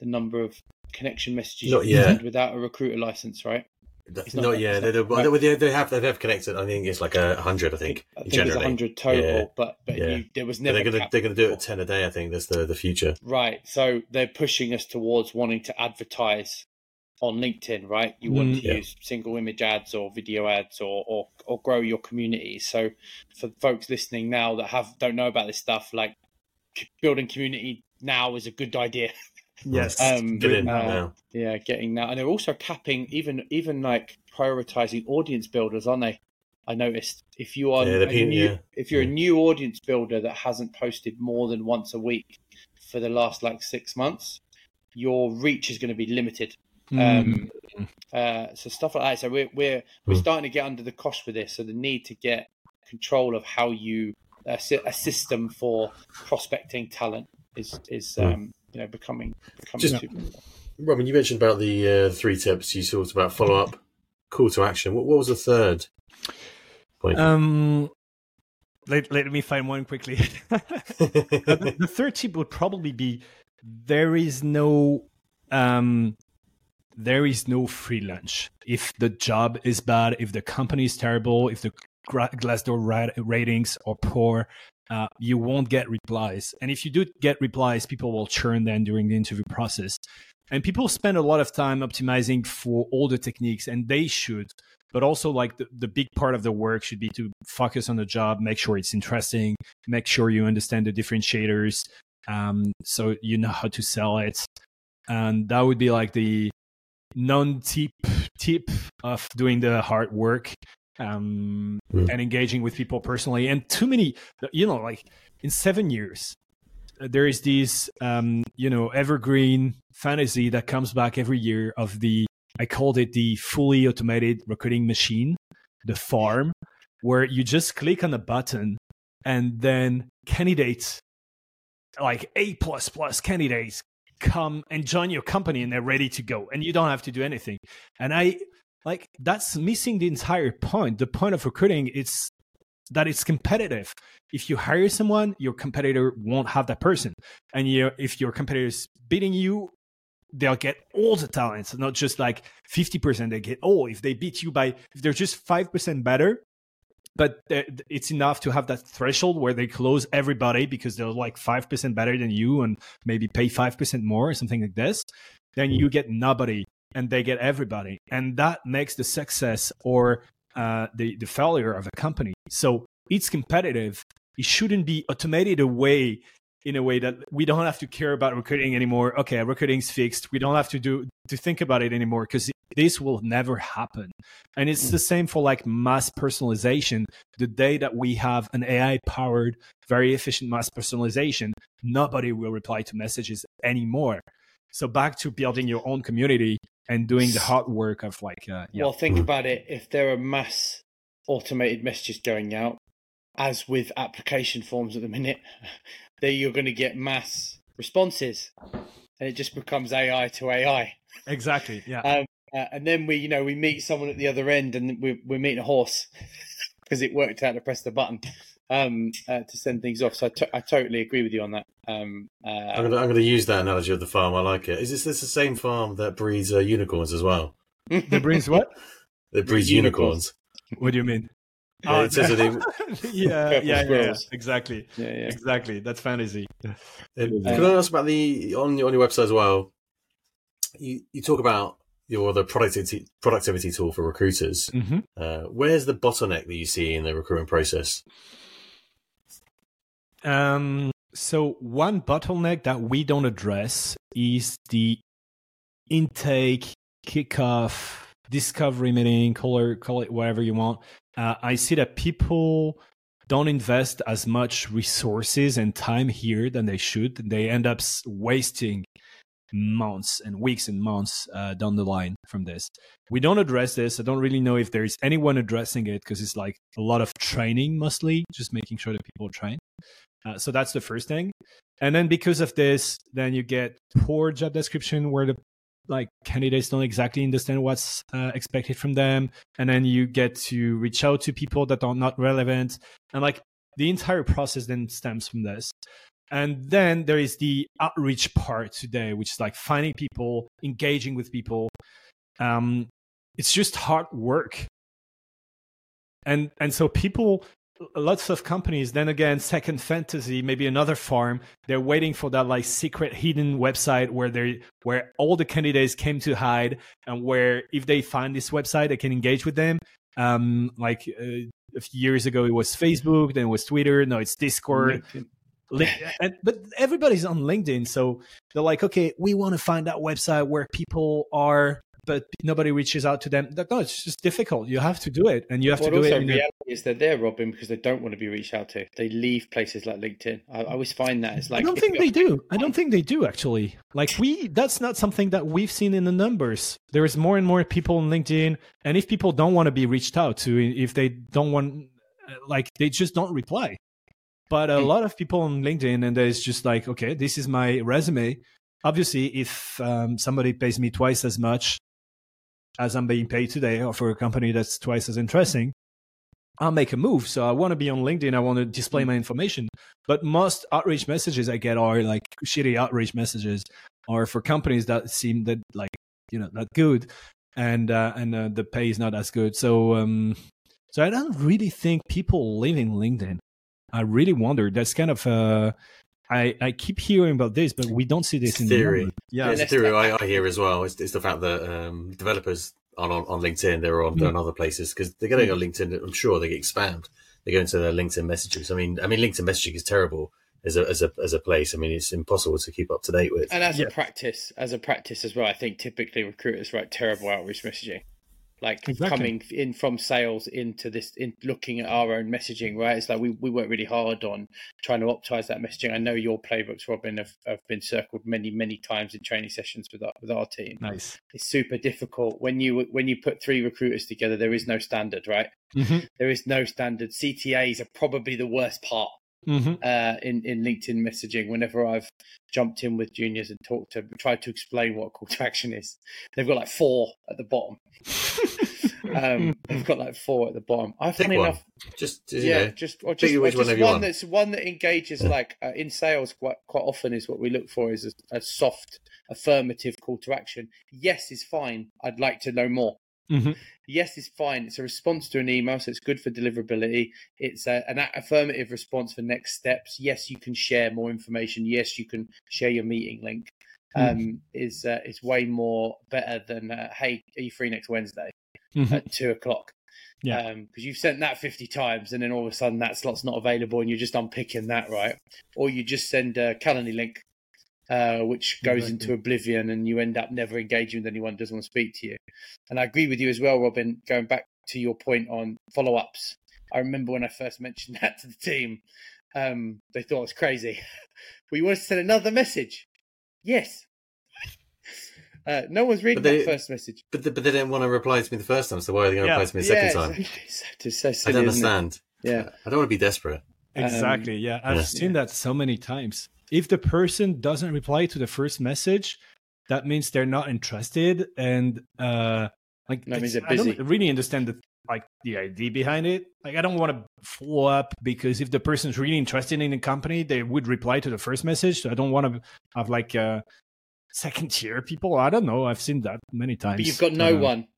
the number of connection messages not you send without a recruiter license, right? Not, not yeah, they right? they have they have connected. I think it's like a hundred. I think I think generally. It's a hundred total, yeah. but but yeah. you, there was never. But they're gonna they're gonna do it at ten a day. I think that's the the future. Right, so they're pushing us towards wanting to advertise on LinkedIn, right? You want mm, to yeah. use single image ads or video ads, or, or or grow your community. So for folks listening now that have don't know about this stuff, like building community now is a good idea. Yes. um, get in uh, now. Yeah, getting that. And they're also capping, even even like prioritizing audience builders, aren't they? I noticed if you are yeah, a being, new, yeah. if you're yeah. a new audience builder that hasn't posted more than once a week for the last like six months, your reach is going to be limited. Um, uh, so stuff like that. So we're we're we're starting to get under the cosh for this. So the need to get control of how you uh, a system for prospecting talent is is um, you know becoming becoming. Just, too- Robin, you mentioned about the uh, three tips. You talked about follow up, call to action. What what was the third point? Um, let let me find one quickly. the, the third tip would probably be there is no um. There is no free lunch. If the job is bad, if the company is terrible, if the Glassdoor ratings are poor, uh, you won't get replies. And if you do get replies, people will churn then during the interview process. And people spend a lot of time optimizing for all the techniques, and they should. But also, like the, the big part of the work should be to focus on the job, make sure it's interesting, make sure you understand the differentiators, um, so you know how to sell it. And that would be like the non-tip tip of doing the hard work um, yeah. and engaging with people personally. And too many, you know, like in seven years, there is this, um, you know, evergreen fantasy that comes back every year of the, I called it the fully automated recruiting machine, the farm, where you just click on a button and then candidates, like A plus plus candidates, come and join your company, and they're ready to go, and you don't have to do anything. And I like that's missing the entire point. The point of recruiting is that it's competitive. If you hire someone, your competitor won't have that person, and you, if your competitor is beating you, they'll get all the talents, not just like fifty percent. They get all. Oh, if they beat you by, if they're just five percent better, but it's enough to have that threshold where they close everybody because they're like five percent better than you and maybe pay five percent more or something like this, then you get nobody and they get everybody. And that makes the success or uh, the, the failure of a company. So it's competitive. It shouldn't be automated away in a way that we don't have to care about recruiting anymore. Okay, recruiting's fixed. We don't have to do to think about it anymore because this will never happen. And it's the same for like mass personalization. The day that we have an A I-powered, very efficient mass personalization, nobody will reply to messages anymore. So back to building your own community and doing the hard work of like... Uh, yeah. Well, think about it. If there are mass automated messages going out, as with application forms at the minute, then you're going to get mass responses. And it just becomes A I to A I. Exactly, yeah. Um, Uh, and then we, you know, we meet someone at the other end, and we're we meeting a horse because it worked out to press the button um, uh, to send things off. So I, to- I totally agree with you on that. Um, uh, I'm going to use that analogy of the farm. I like it. Is this, this the same farm that breeds uh, unicorns as well? That breeds what? That breeds unicorns. What do you mean? Oh, it says that it... yeah, yeah, yeah, exactly, yeah, yeah, exactly. That's fantasy. Um, Can I ask about the on your on your website as well? You you talk about your the productivity productivity tool for recruiters. Mm-hmm. Uh, where's the bottleneck that you see in the recruitment process? Um, so one bottleneck that we don't address is the intake, kickoff, discovery meeting, call it, call it whatever you want, uh, I see that people don't invest as much resources and time here than they should. They end up wasting months and weeks and months uh, down the line from this. We don't address this. I don't really know if there is anyone addressing it, because it's like a lot of training, mostly just making sure that people train. Uh, so that's the first thing. And then because of this, then you get poor job description where the like candidates don't exactly understand what's uh, expected from them. And then you get to reach out to people that are not relevant. And like the entire process then stems from this. And then there is the outreach part today, which is like finding people, engaging with people. Um, it's just hard work. And and so people, lots of companies, then again, second fantasy, maybe another farm, they're waiting for that like secret hidden website where they where all the candidates came to hide, and where if they find this website, they can engage with them. Um, like uh, a few years ago, it was Facebook, then it was Twitter, now it's Discord. Yeah. And, but everybody's on LinkedIn, so they're like, okay, we want to find that website where people are, but nobody reaches out to them. No, it's just difficult. You have to do it, and you have well, to do also it. Also, reality a... is they're there, Robin, because they don't want to be reached out to. They leave places like LinkedIn. I, I always find that it's like I don't think they do. I don't think they do actually. Like we, that's not something that we've seen in the numbers. There is more and more people on LinkedIn, and if people don't want to be reached out to, if they don't want, like they just don't reply. But a lot of people on LinkedIn, and there's just like, okay, this is my resume. Obviously, if um, somebody pays me twice as much as I'm being paid today, or for a company that's twice as interesting, I'll make a move. So I want to be on LinkedIn. I want to display my information. But most outreach messages I get are like shitty outreach messages, or for companies that seem that like, you know, not good, and uh, and uh, the pay is not as good. So um, so I don't really think people live in LinkedIn. I really wonder. That's kind of uh, I I keep hearing about this, but we don't see this it's in theory. The yeah, it's theory I, I hear as well. It's, it's the fact that um, developers aren't on, on LinkedIn; they're on, mm. they're on other places because they're going mm. on LinkedIn. I'm sure they get spammed. They go into their LinkedIn messages. I mean, I mean, LinkedIn messaging is terrible as a as a as a place. I mean, it's impossible to keep up to date with. And as yeah. a practice, as a practice as well, I think typically recruiters write terrible outreach messaging. Like exactly. coming in from sales into this, in looking at our own messaging, right? It's like we, we work really hard on trying to optimize that messaging. I know your playbooks, Robin, have, have been circled many, many times in training sessions with our, with our team. Nice. It's super difficult. When you when you put three recruiters together, there is no standard, right? Mm-hmm. There is no standard. C T As are probably the worst part. Mm-hmm. Uh, in, in LinkedIn messaging, whenever I've jumped in with juniors and talked to, tried to explain what a call to action is, they've got like four at the bottom. um, they've got like four at the bottom. I've done enough. Just yeah, know, just or just, or just one, one that's one that engages yeah. like uh, in sales quite quite often is what we look for is a, a soft affirmative call to action. Yes is fine. I'd like to know more. Mm-hmm. Yes, it's fine. It's a response to an email, so it's good for deliverability. It's a, an affirmative response for next steps. Yes, you can share more information. Yes, you can share your meeting link. Mm-hmm. Um, is uh, it's way more better than uh, hey, are you free next Wednesday mm-hmm. at two o'clock? Yeah, because um, you've sent that fifty times, and then all of a sudden that slot's not available, and you're just unpicking that, right? Or you just send a Calendly link, uh, which goes exactly. into oblivion, and you end up never engaging with anyone who doesn't want to speak to you. And I agree with you as well, Robin, going back to your point on follow-ups. I remember when I first mentioned that to the team, um, they thought it was crazy. Well, you want us to send another message? Yes. Uh, no one's reading they, that first message. But they, but they didn't want to reply to me the first time, so why are they going to yeah. reply to me the yeah, second time? It's, it's so silly, I don't understand. Yeah, I don't want to be desperate. Exactly, um, yeah. I've yeah. seen that so many times. If the person doesn't reply to the first message, that means they're not interested, and uh, like that means they're busy. I don't really understand the like the idea behind it. Like I don't want to follow up because if the person's really interested in the company, they would reply to the first message. So I don't want to have like uh, second tier people. I don't know. I've seen that many times. But you've got no uh, one.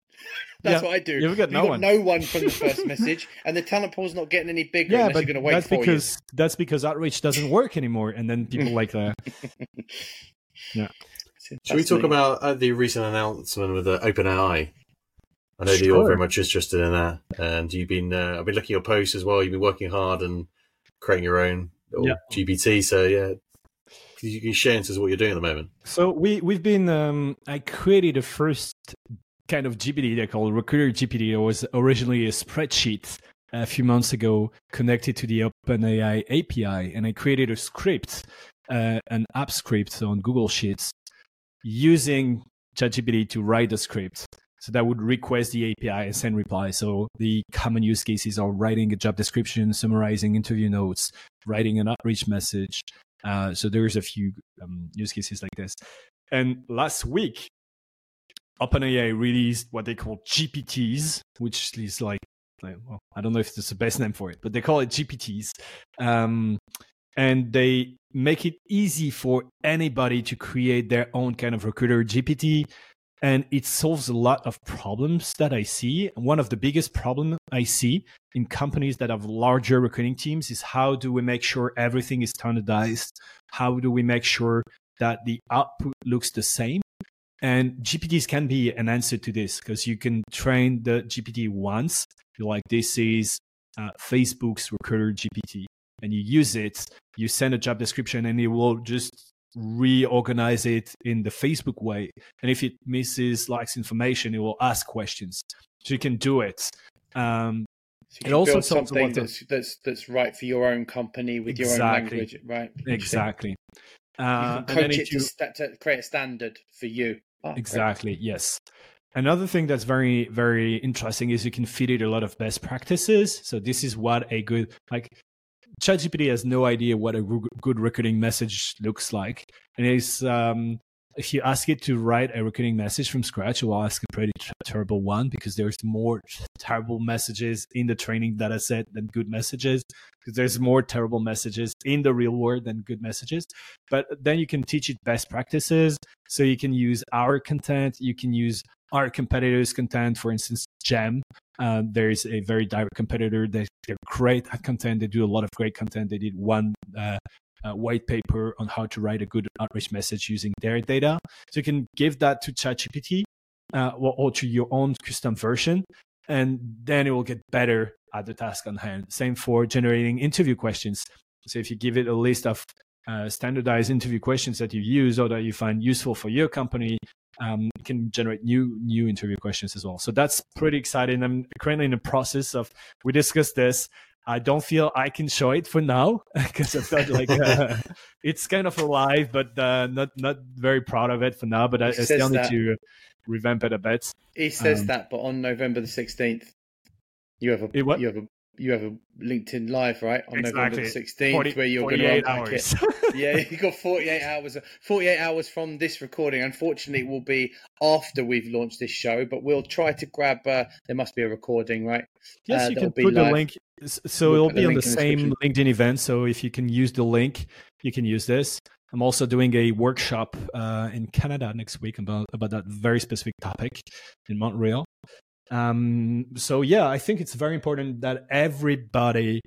That's yeah, what I do. You've got, you've no, got one. no one from the first message, and the talent pool's not getting any bigger yeah, unless you're going to wait that's for because, you. That's because outreach doesn't work anymore, and then people like that. Yeah. Should that's we talk neat. about uh, the recent announcement with uh, OpenAI? I know sure. that you're very much interested in that, and you've been. Uh, I've been looking at your posts as well. You've been working hard and creating your own little yeah. G P T. So yeah. You can share into what you're doing at the moment. So we we've been. Um, I created the first kind of G P T they call Recruiter G P T. It was originally a spreadsheet a few months ago connected to the OpenAI A P I, and I created a script, uh, an app script on Google Sheets using ChatGPT to write the script. So that would request the A P I and send reply. So the common use cases are writing a job description, summarizing interview notes, writing an outreach message. Uh, so there's a few um, use cases like this. And last week, OpenAI released what they call G P Ts, which is like, like well, I don't know if it's the best name for it, but they call it G P Ts. Um, and they make it easy for anybody to create their own kind of recruiter G P T. And it solves a lot of problems that I see. One of the biggest problems I see in companies that have larger recruiting teams is how do we make sure everything is standardized? How do we make sure that the output looks the same? And G P Ts can be an answer to this, because you can train the G P T once. You're like, this is uh, Facebook's recruiter G P T. And you use it, you send a job description, and it will just reorganize it in the Facebook way. And if it misses, likes information, it will ask questions. So you can do it. Um, so you can it also build something that's, of... that's, that's right for your own company with exactly. your own language, right? Exactly. Uh, you can coach it you... to, st- to create a standard for you. Oh, exactly, right. Yes. Another thing that's very, very interesting is you can feed it a lot of best practices. So this is what a good... like. ChatGPT has no idea what a good recruiting message looks like. And it's, um, if you ask it to write a recruiting message from scratch, it will ask a pretty ter- terrible one, because there's more terrible messages in the training data set than good messages, because there's more terrible messages in the real world than good messages. But then you can teach it best practices. So you can use our content. You can use our competitors' content, for instance, Gem. Uh, there is a very direct competitor. They, they're great at content. They do a lot of great content. They did one uh, uh, white paper on how to write a good outreach message using their data. So you can give that to ChatGPT uh, or, or to your own custom version, and then it will get better at the task on hand. Same for generating interview questions. So if you give it a list of uh, standardized interview questions that you use or that you find useful for your company, Um, can generate new new interview questions as well. So that's pretty exciting. I'm currently in the process of, we discussed this. I don't feel I can show it for now, because I felt like uh, it's kind of alive, but uh, not not very proud of it for now. But I, I still need that. to revamp it a bit. He says um, that, but on November the sixteenth, you have a it, you have a you have a LinkedIn Live, right? On exactly. November the sixteenth, where you're going to unpack it. Yeah, you've got forty-eight hours. forty-eight hours from this recording. Unfortunately, it will be after we've launched this show, but we'll try to grab, uh, there must be a recording, right? Yes, uh, you can put live. the link. So we'll it'll be the on the same LinkedIn event. So if you can use the link, you can use this. I'm also doing a workshop uh, in Canada next week about, about that very specific topic in Montreal. Um, so yeah, I think it's very important that everybody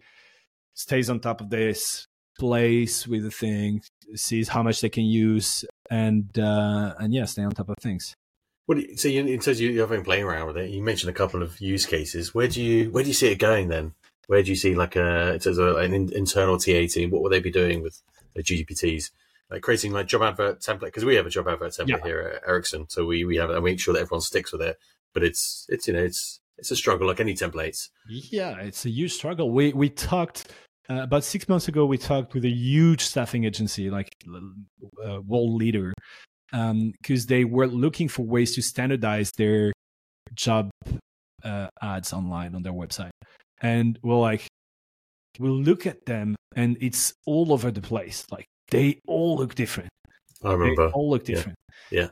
stays on top of this, plays with the thing, sees how much they can use, and uh, and yeah, stay on top of things. What do you, so you, in terms of you, you're having playing around with it, you mentioned a couple of use cases. Where do you where do you see it going then? Where do you see like a in terms of an in, internal T A team? What will they be doing with the G P Ts? Like creating like job advert template, because we have a job advert template yeah. here at Ericsson, so we we have and make sure that everyone sticks with it. But it's it's you know it's it's a struggle like any templates. Yeah, it's a huge struggle. We we talked uh, about six months ago. We talked with a huge staffing agency, like uh, world leader, because um, they were looking for ways to standardize their job uh, ads online on their website. And we're like, we look at them, and it's all over the place. Like they all look different. I remember. They all look different. Yeah. yeah.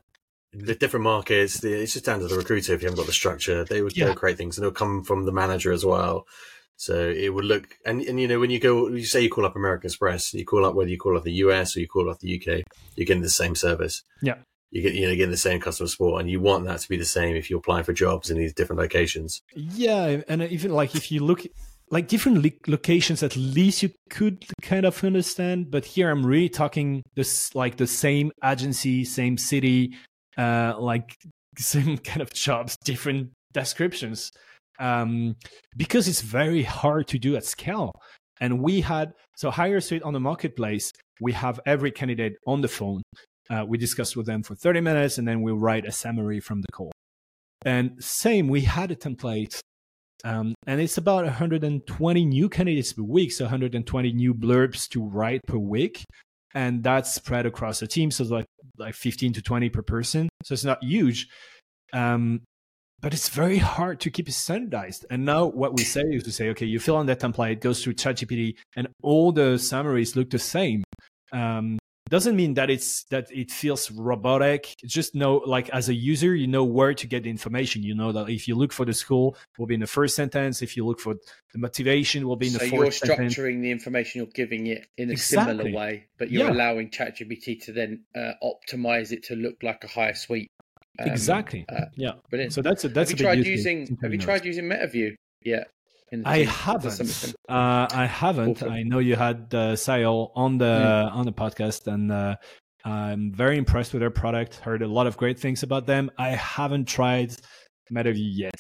The different markets, the, it's just down to the recruiter. If you haven't got the structure, they would yeah. they'll create things, and it'll come from the manager as well. So it would look, and, and you know, when you go, you say you call up American Express, you call up whether you call up the U S or you call up the U K, you're getting the same service. Yeah, you get you know getting the same customer support, and you want that to be the same if you're applying for jobs in these different locations. Yeah, and even like if you look, like different le- locations, at least you could kind of understand. But here I'm really talking this like the same agency, same city. Uh, like same kind of jobs, different descriptions, um, because it's very hard to do at scale. And we had, so HireSuite on the marketplace, we have every candidate on the phone. Uh, we discuss with them for thirty minutes, and then we write a summary from the call. And same, we had a template, um, and it's about one hundred twenty new candidates per week, so one hundred twenty new blurbs to write per week. And that's spread across the team, so it's like, like fifteen to twenty per person. So it's not huge, um, but it's very hard to keep it standardized. And now what we say is to say, okay, you fill in that template, it goes through ChatGPT, and all the summaries look the same. Um, doesn't mean that it's that it feels robotic. It's just know, like as a user, you know where to get the information. You know that if you look for the school, it will be in the first sentence. If you look for the motivation, it will be in the so fourth sentence. So you're structuring the information, you're giving it in a exactly. similar way, but you're yeah. allowing ChatGPT to then uh, optimize it to look like a HireSweet. Um, exactly. Uh, yeah. Brilliant. So that's a that's have a big use case. Have you tried using MetaView yet? I haven't. Uh, I haven't. Awful. I know you had uh, Sayoul on the yeah. on the podcast, and uh, I'm very impressed with their product. Heard a lot of great things about them. I haven't tried MetaView yet,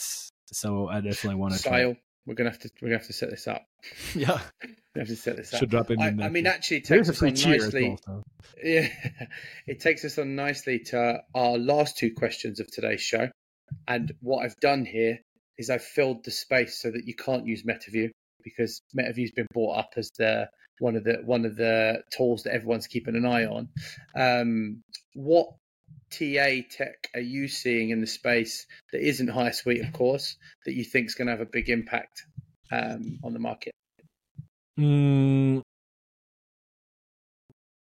so I definitely want to. Sayoul, we're gonna have to we're gonna have to set this up. Yeah, we have to set this up. Should drop in. I, in I mean, actually, it takes us on nicely. Well, yeah, it takes us on nicely to our last two questions of today's show, and what I've done here is I've filled the space so that you can't use MetaView, because MetaView's been brought up as the one of the one of the tools that everyone's keeping an eye on. Um, what T A tech are you seeing in the space that isn't HireSweet, of course, that you think is going to have a big impact um, on the market? Mm.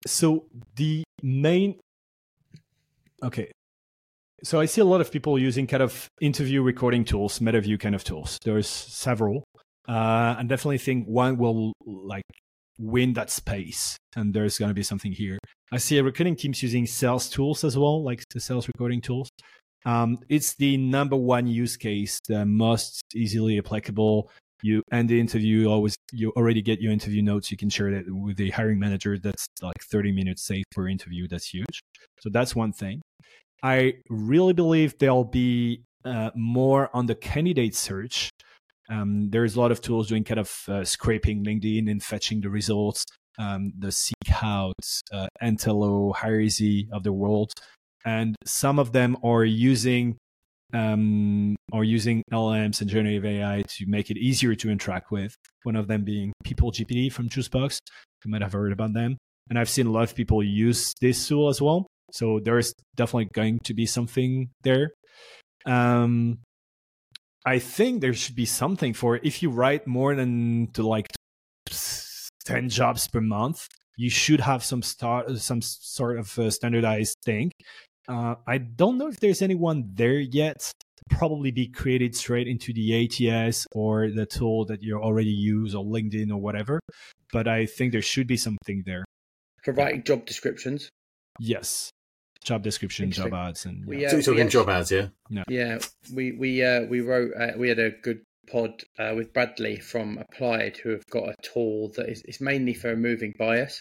So the main, okay. So I see a lot of people using kind of interview recording tools, MetaView kind of tools. There's several. Uh, I definitely think one will like win that space, and there's going to be something here. I see recruiting teams using sales tools as well, like the sales recording tools. Um, it's the number one use case, the most easily applicable. You end the interview, always you already get your interview notes. You can share that with the hiring manager. That's like thirty minutes saved per interview. That's huge. So that's one thing. I really believe there'll be uh, more on the candidate search. Um, there's a lot of tools doing kind of uh, scraping LinkedIn and fetching the results. Um, the Seekout, uh, Entelo, HireZ of the world, and some of them are using um, are using L L Ms and generative A I to make it easier to interact with. One of them being PeopleGPT from Juicebox. You might have heard about them, and I've seen a lot of people use this tool as well. So there is definitely going to be something there. Um, I think there should be something for if you write more than to like ten jobs per month, you should have some start, some sort of uh, standardized thing. Uh, I don't know if there's anyone there yet. Probably be created straight into the A T S or the tool that you already use or LinkedIn or whatever. But I think there should be something there. For writing job descriptions. Yes. Job description, job ads, and yeah. we, uh, so you're talking yeah. job ads, yeah, no. yeah. We we uh, we wrote uh, we had a good pod uh, with Bradley from Applied, who have got a tool that is it's mainly for removing bias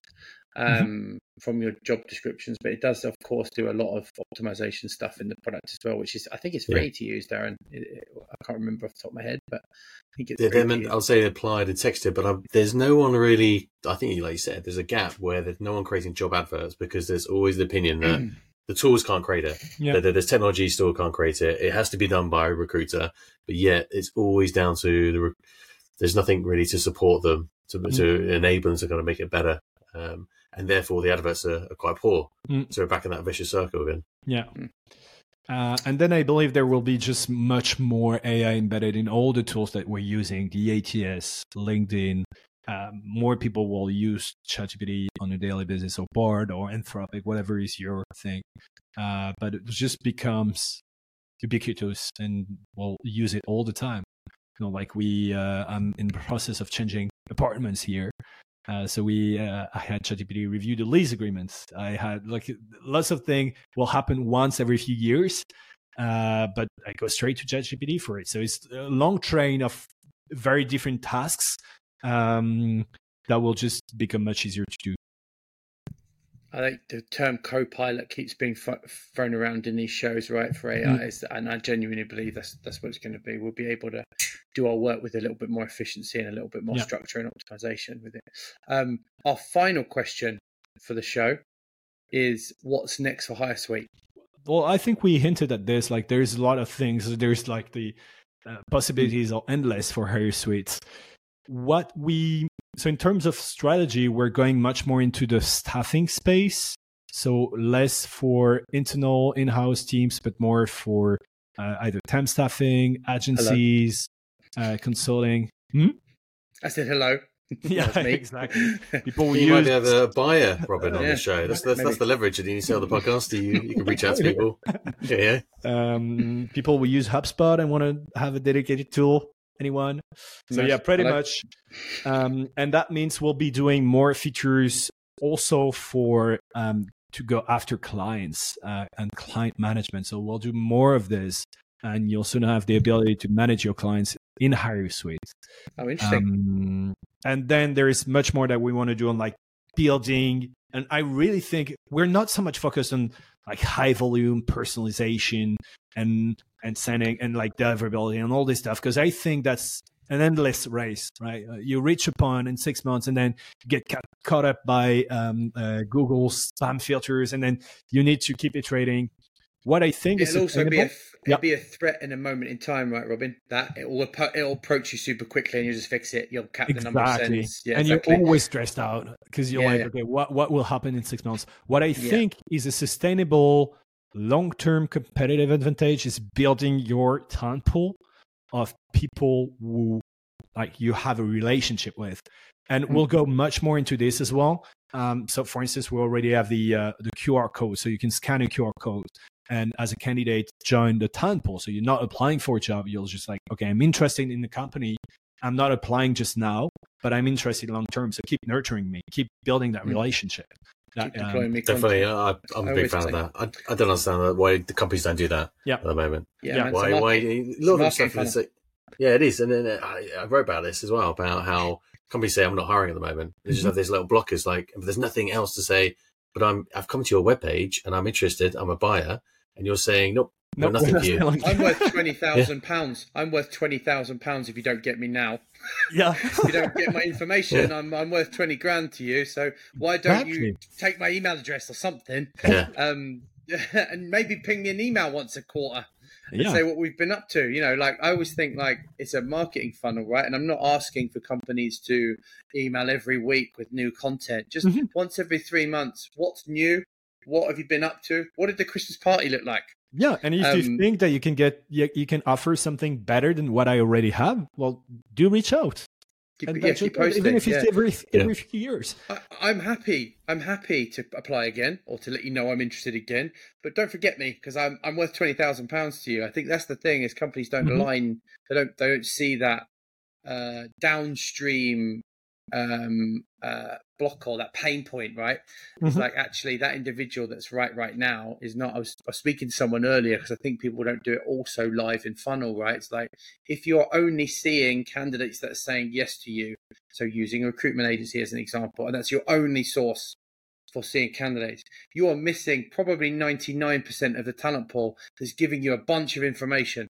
um, mm-hmm. from your job descriptions, but it does of course do a lot of optimization stuff in the product as well, which is I think it's free yeah. to use, Darren. It, it, I can't remember off the top of my head, but I think it's. Yeah, free meant, I'll say Applied and Textio, but I'm, there's no one really. I think, like you said, there's a gap where there's no one creating job adverts because there's always the opinion that. Mm. The tools can't create it. Yeah. The, the, the technology still can't create it. It has to be done by a recruiter. But yet, it's always down to the. There's nothing really to support them to mm. to enable them to kind of make it better, um, and therefore the adverts are, are quite poor. Mm. So we're back in that vicious circle again. Yeah, mm. uh, and then I believe there will be just much more A I embedded in all the tools that we're using: the A T S, LinkedIn. Um, more people will use ChatGPT on a daily basis, or Bard, or Anthropic, whatever is your thing. Uh, but it just becomes ubiquitous, and we'll use it all the time. You know, like we, uh, I'm in the process of changing apartments here, uh, so we, uh, I had ChatGPT review the lease agreements. I had like lots of things will happen once every few years, uh, but I go straight to ChatGPT for it. So it's a long train of very different tasks. Um, that will just become much easier to do. I think the term co-pilot keeps being f- thrown around in these shows, right, for A I, mm. and I genuinely believe that's that's what it's going to be. We'll be able to do our work with a little bit more efficiency and a little bit more yeah. structure and optimization with it. Um, our final question for the show is, what's next for HireSweet? well, I think we hinted at this, like there's a lot of things. There's like the uh, possibilities are endless for HireSuite. What we, so in terms of strategy, we're going much more into the staffing space. So less for internal in-house teams, but more for uh, either temp staffing, agencies, uh, consulting. Hmm? I said hello. Yeah, exactly. People you use... might have a buyer, Robin, on yeah, the show. That's that's, that's the leverage. And you sell the podcast, to you, you can reach out to people. Yeah, yeah. Um, people will use HubSpot and want to have a dedicated tool. Anyone? So nice. Yeah, pretty hello. much. Um, and that means we'll be doing more features also for um, to go after clients uh, and client management. So we'll do more of this, and you'll soon have the ability to manage your clients in HireSuite. Oh, interesting. Um, And then there is much more that we want to do on like building. And I really think we're not so much focused on like high volume personalization and and sending and like deliverability and all this stuff, because I think that's an endless race, right? Uh, you reach a point in six months and then get ca- caught up by um, uh, Google's spam filters, and then you need to keep iterating. What I think it'll is also be a, yep. be a threat in a moment in time, right, Robin? That it will it'll approach you super quickly, and you just fix it. You'll cap exactly. the number of sends. Yeah, and exactly. You're always stressed out because you're yeah, like, yeah. okay, what what will happen in six months? What I think yeah. is a sustainable, long-term competitive advantage is building your talent pool of people who like you have a relationship with, and mm-hmm. we'll go much more into this as well. Um, so, for instance, we already have the uh, the Q R code, so you can scan a Q R code. And as a candidate, join the talent pool. So you're not applying for a job. You're just like, okay, I'm interested in the company. I'm not applying just now, but I'm interested long term. So keep nurturing me. Keep building that relationship. That, um, definitely. I, I'm a big fan of that. I, I don't understand why the companies don't do that yeah. at the moment. Yeah. yeah. Why? Why? A lot of stuff is like, yeah, it is. And then I, I wrote about this as well, about how companies say, I'm not hiring at the moment. They just mm-hmm. have these little blockers, like, but there's nothing else to say. But I'm, I've come to your webpage and I'm interested. I'm a buyer. And you're saying, nope, nope nothing to you. Like I'm worth twenty thousand pounds. Yeah. I'm worth twenty thousand pounds if you don't get me now. Yeah. If you don't get my information, yeah. I'm I'm worth twenty grand to you. So why don't That's you me. take my email address or something? Yeah. Um, and maybe ping me an email once a quarter and yeah. say what we've been up to. You know, like I always think like it's a marketing funnel, right? And I'm not asking for companies to email every week with new content. Just mm-hmm. once every three months, what's new? What have you been up to? What did the Christmas party look like? Yeah, and if um, you think that you can get, you, you can offer something better than what I already have, well, do reach out. Keep, and yeah, keep it, posting, even if it's yeah. every, every yeah. few years. I, I'm happy. I'm happy to apply again or to let you know I'm interested again. But don't forget me because I'm I'm worth twenty thousand pounds to you. I think that's the thing is companies don't mm-hmm. align. They don't they don't see that uh, downstream um uh block or that pain point, right? It's mm-hmm. like actually that individual that's right right now is not. I was, I was speaking to someone earlier because I think people don't do it also live in funnel, right? It's like if you're only seeing candidates that are saying yes to you, so using a recruitment agency as an example, and that's your only source for seeing candidates, you are missing probably ninety-nine percent of the talent pool that's giving you a bunch of information.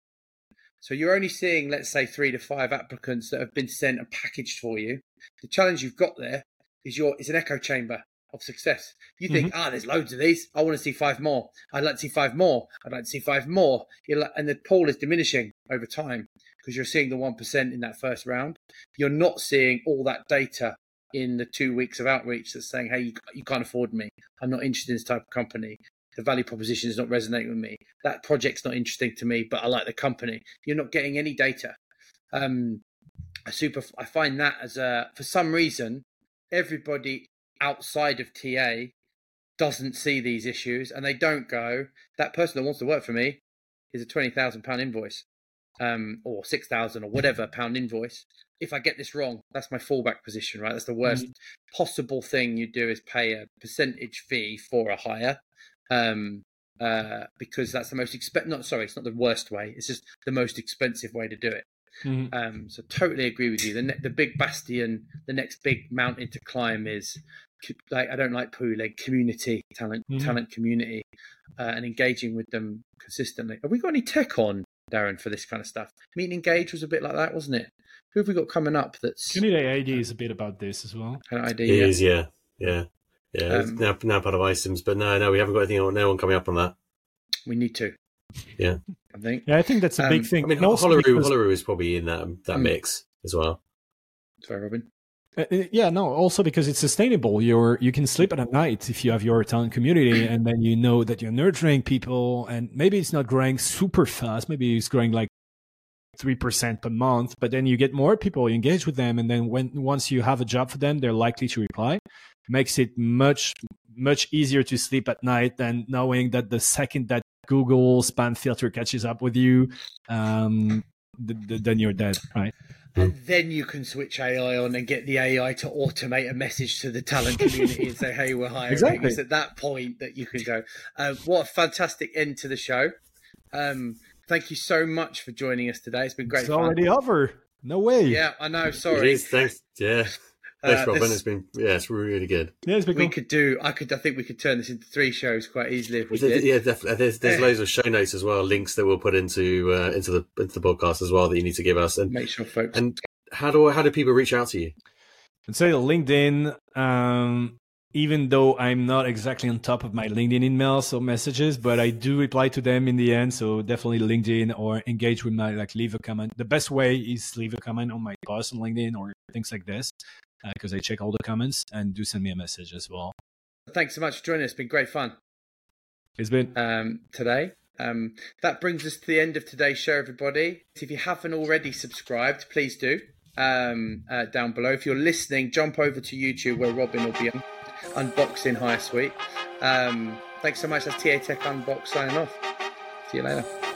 So you're only seeing, let's say, three to five applicants that have been sent and packaged for you. The challenge you've got there is your it's an echo chamber of success. You mm-hmm. think, ah, oh, there's loads of these. I want to see five more. I'd like to see five more. I'd like to see five more. You're like, and the pool is diminishing over time because you're seeing the one percent in that first round. You're not seeing all that data in the two weeks of outreach that's saying, hey, you, you can't afford me. I'm not interested in this type of company. The value proposition is not resonating with me. That project's not interesting to me, but I like the company. You're not getting any data. Um, I super. I find that as a for some reason, everybody outside of T A doesn't see these issues, and they don't go. That person that wants to work for me is a twenty thousand pound invoice, um, or six thousand or whatever pound invoice. If I get this wrong, that's my fallback position, right? That's the worst mm-hmm. possible thing you do is pay a percentage fee for a hire. Um, uh, because that's the most exp- not sorry, it's not the worst way. It's just the most expensive way to do it. Mm-hmm. Um, so totally agree with you. The ne- the big bastion, the next big mountain to climb is like I don't like poo like community talent, mm-hmm. talent community, uh, and engaging with them consistently. Have we got any tech on, Darren, for this kind of stuff? Meet and Engage was a bit like that, wasn't it? Who have we got coming up? That's Community I D is a bit about this as well. I D it yeah. is, yeah, yeah. Yeah, um, it's now, now part of iSIMS, but no, no, we haven't got anything on, no one coming up on that. we need to. Yeah, I think. Yeah, I think that's a big um, thing. I mean, Hollaroo because... is probably in that that mm. mix as well. Sorry, Robin. Uh, yeah, no. Also, because it's sustainable. You're you can sleep at night if you have your talent community, and then you know that you're nurturing people, and maybe it's not growing super fast. Maybe it's growing like three percent per month, but then you get more people, you engage with them, and then when once you have a job for them, they're likely to reply. Makes it much much easier to sleep at night than knowing that the second that Google spam filter catches up with you, um, th- th- then you're dead, right? And then you can switch A I on and get the A I to automate a message to the talent community and say, hey, we're hiring. Exactly. It's at that point that you can go, uh, what a fantastic end to the show. Um, thank you so much for joining us today. It's been great. It's fun. Already over. No way. Yeah, I know. Sorry. It is. Thanks. Yeah. Thanks, uh, Robin. This, it's been yeah, it's really good. Yeah, it's been we cool. could do. I could. I think we could turn this into three shows quite easily if we did. Yeah, definitely. There's there's yeah. loads of show notes as well, links that we'll put into uh, into the into the podcast as well that you need to give us and make sure folks. And how do how do people reach out to you? I'd say LinkedIn. Um, even though I'm not exactly on top of my LinkedIn emails or messages, but I do reply to them in the end. So definitely LinkedIn or engage with my like leave a comment. The best way is leave a comment on my post on LinkedIn or things like this. Because uh, I check all the comments and do send me a message as well. Thanks so much for joining us. It's been great fun. It's been um, today. Um, that brings us to the end of today's show, everybody. If you haven't already subscribed, please do um, uh, down below. If you're listening, jump over to YouTube where Robin will be un- unboxing HireSweet. Um, thanks so much. That's T A Tech Unboxed signing off. See you later.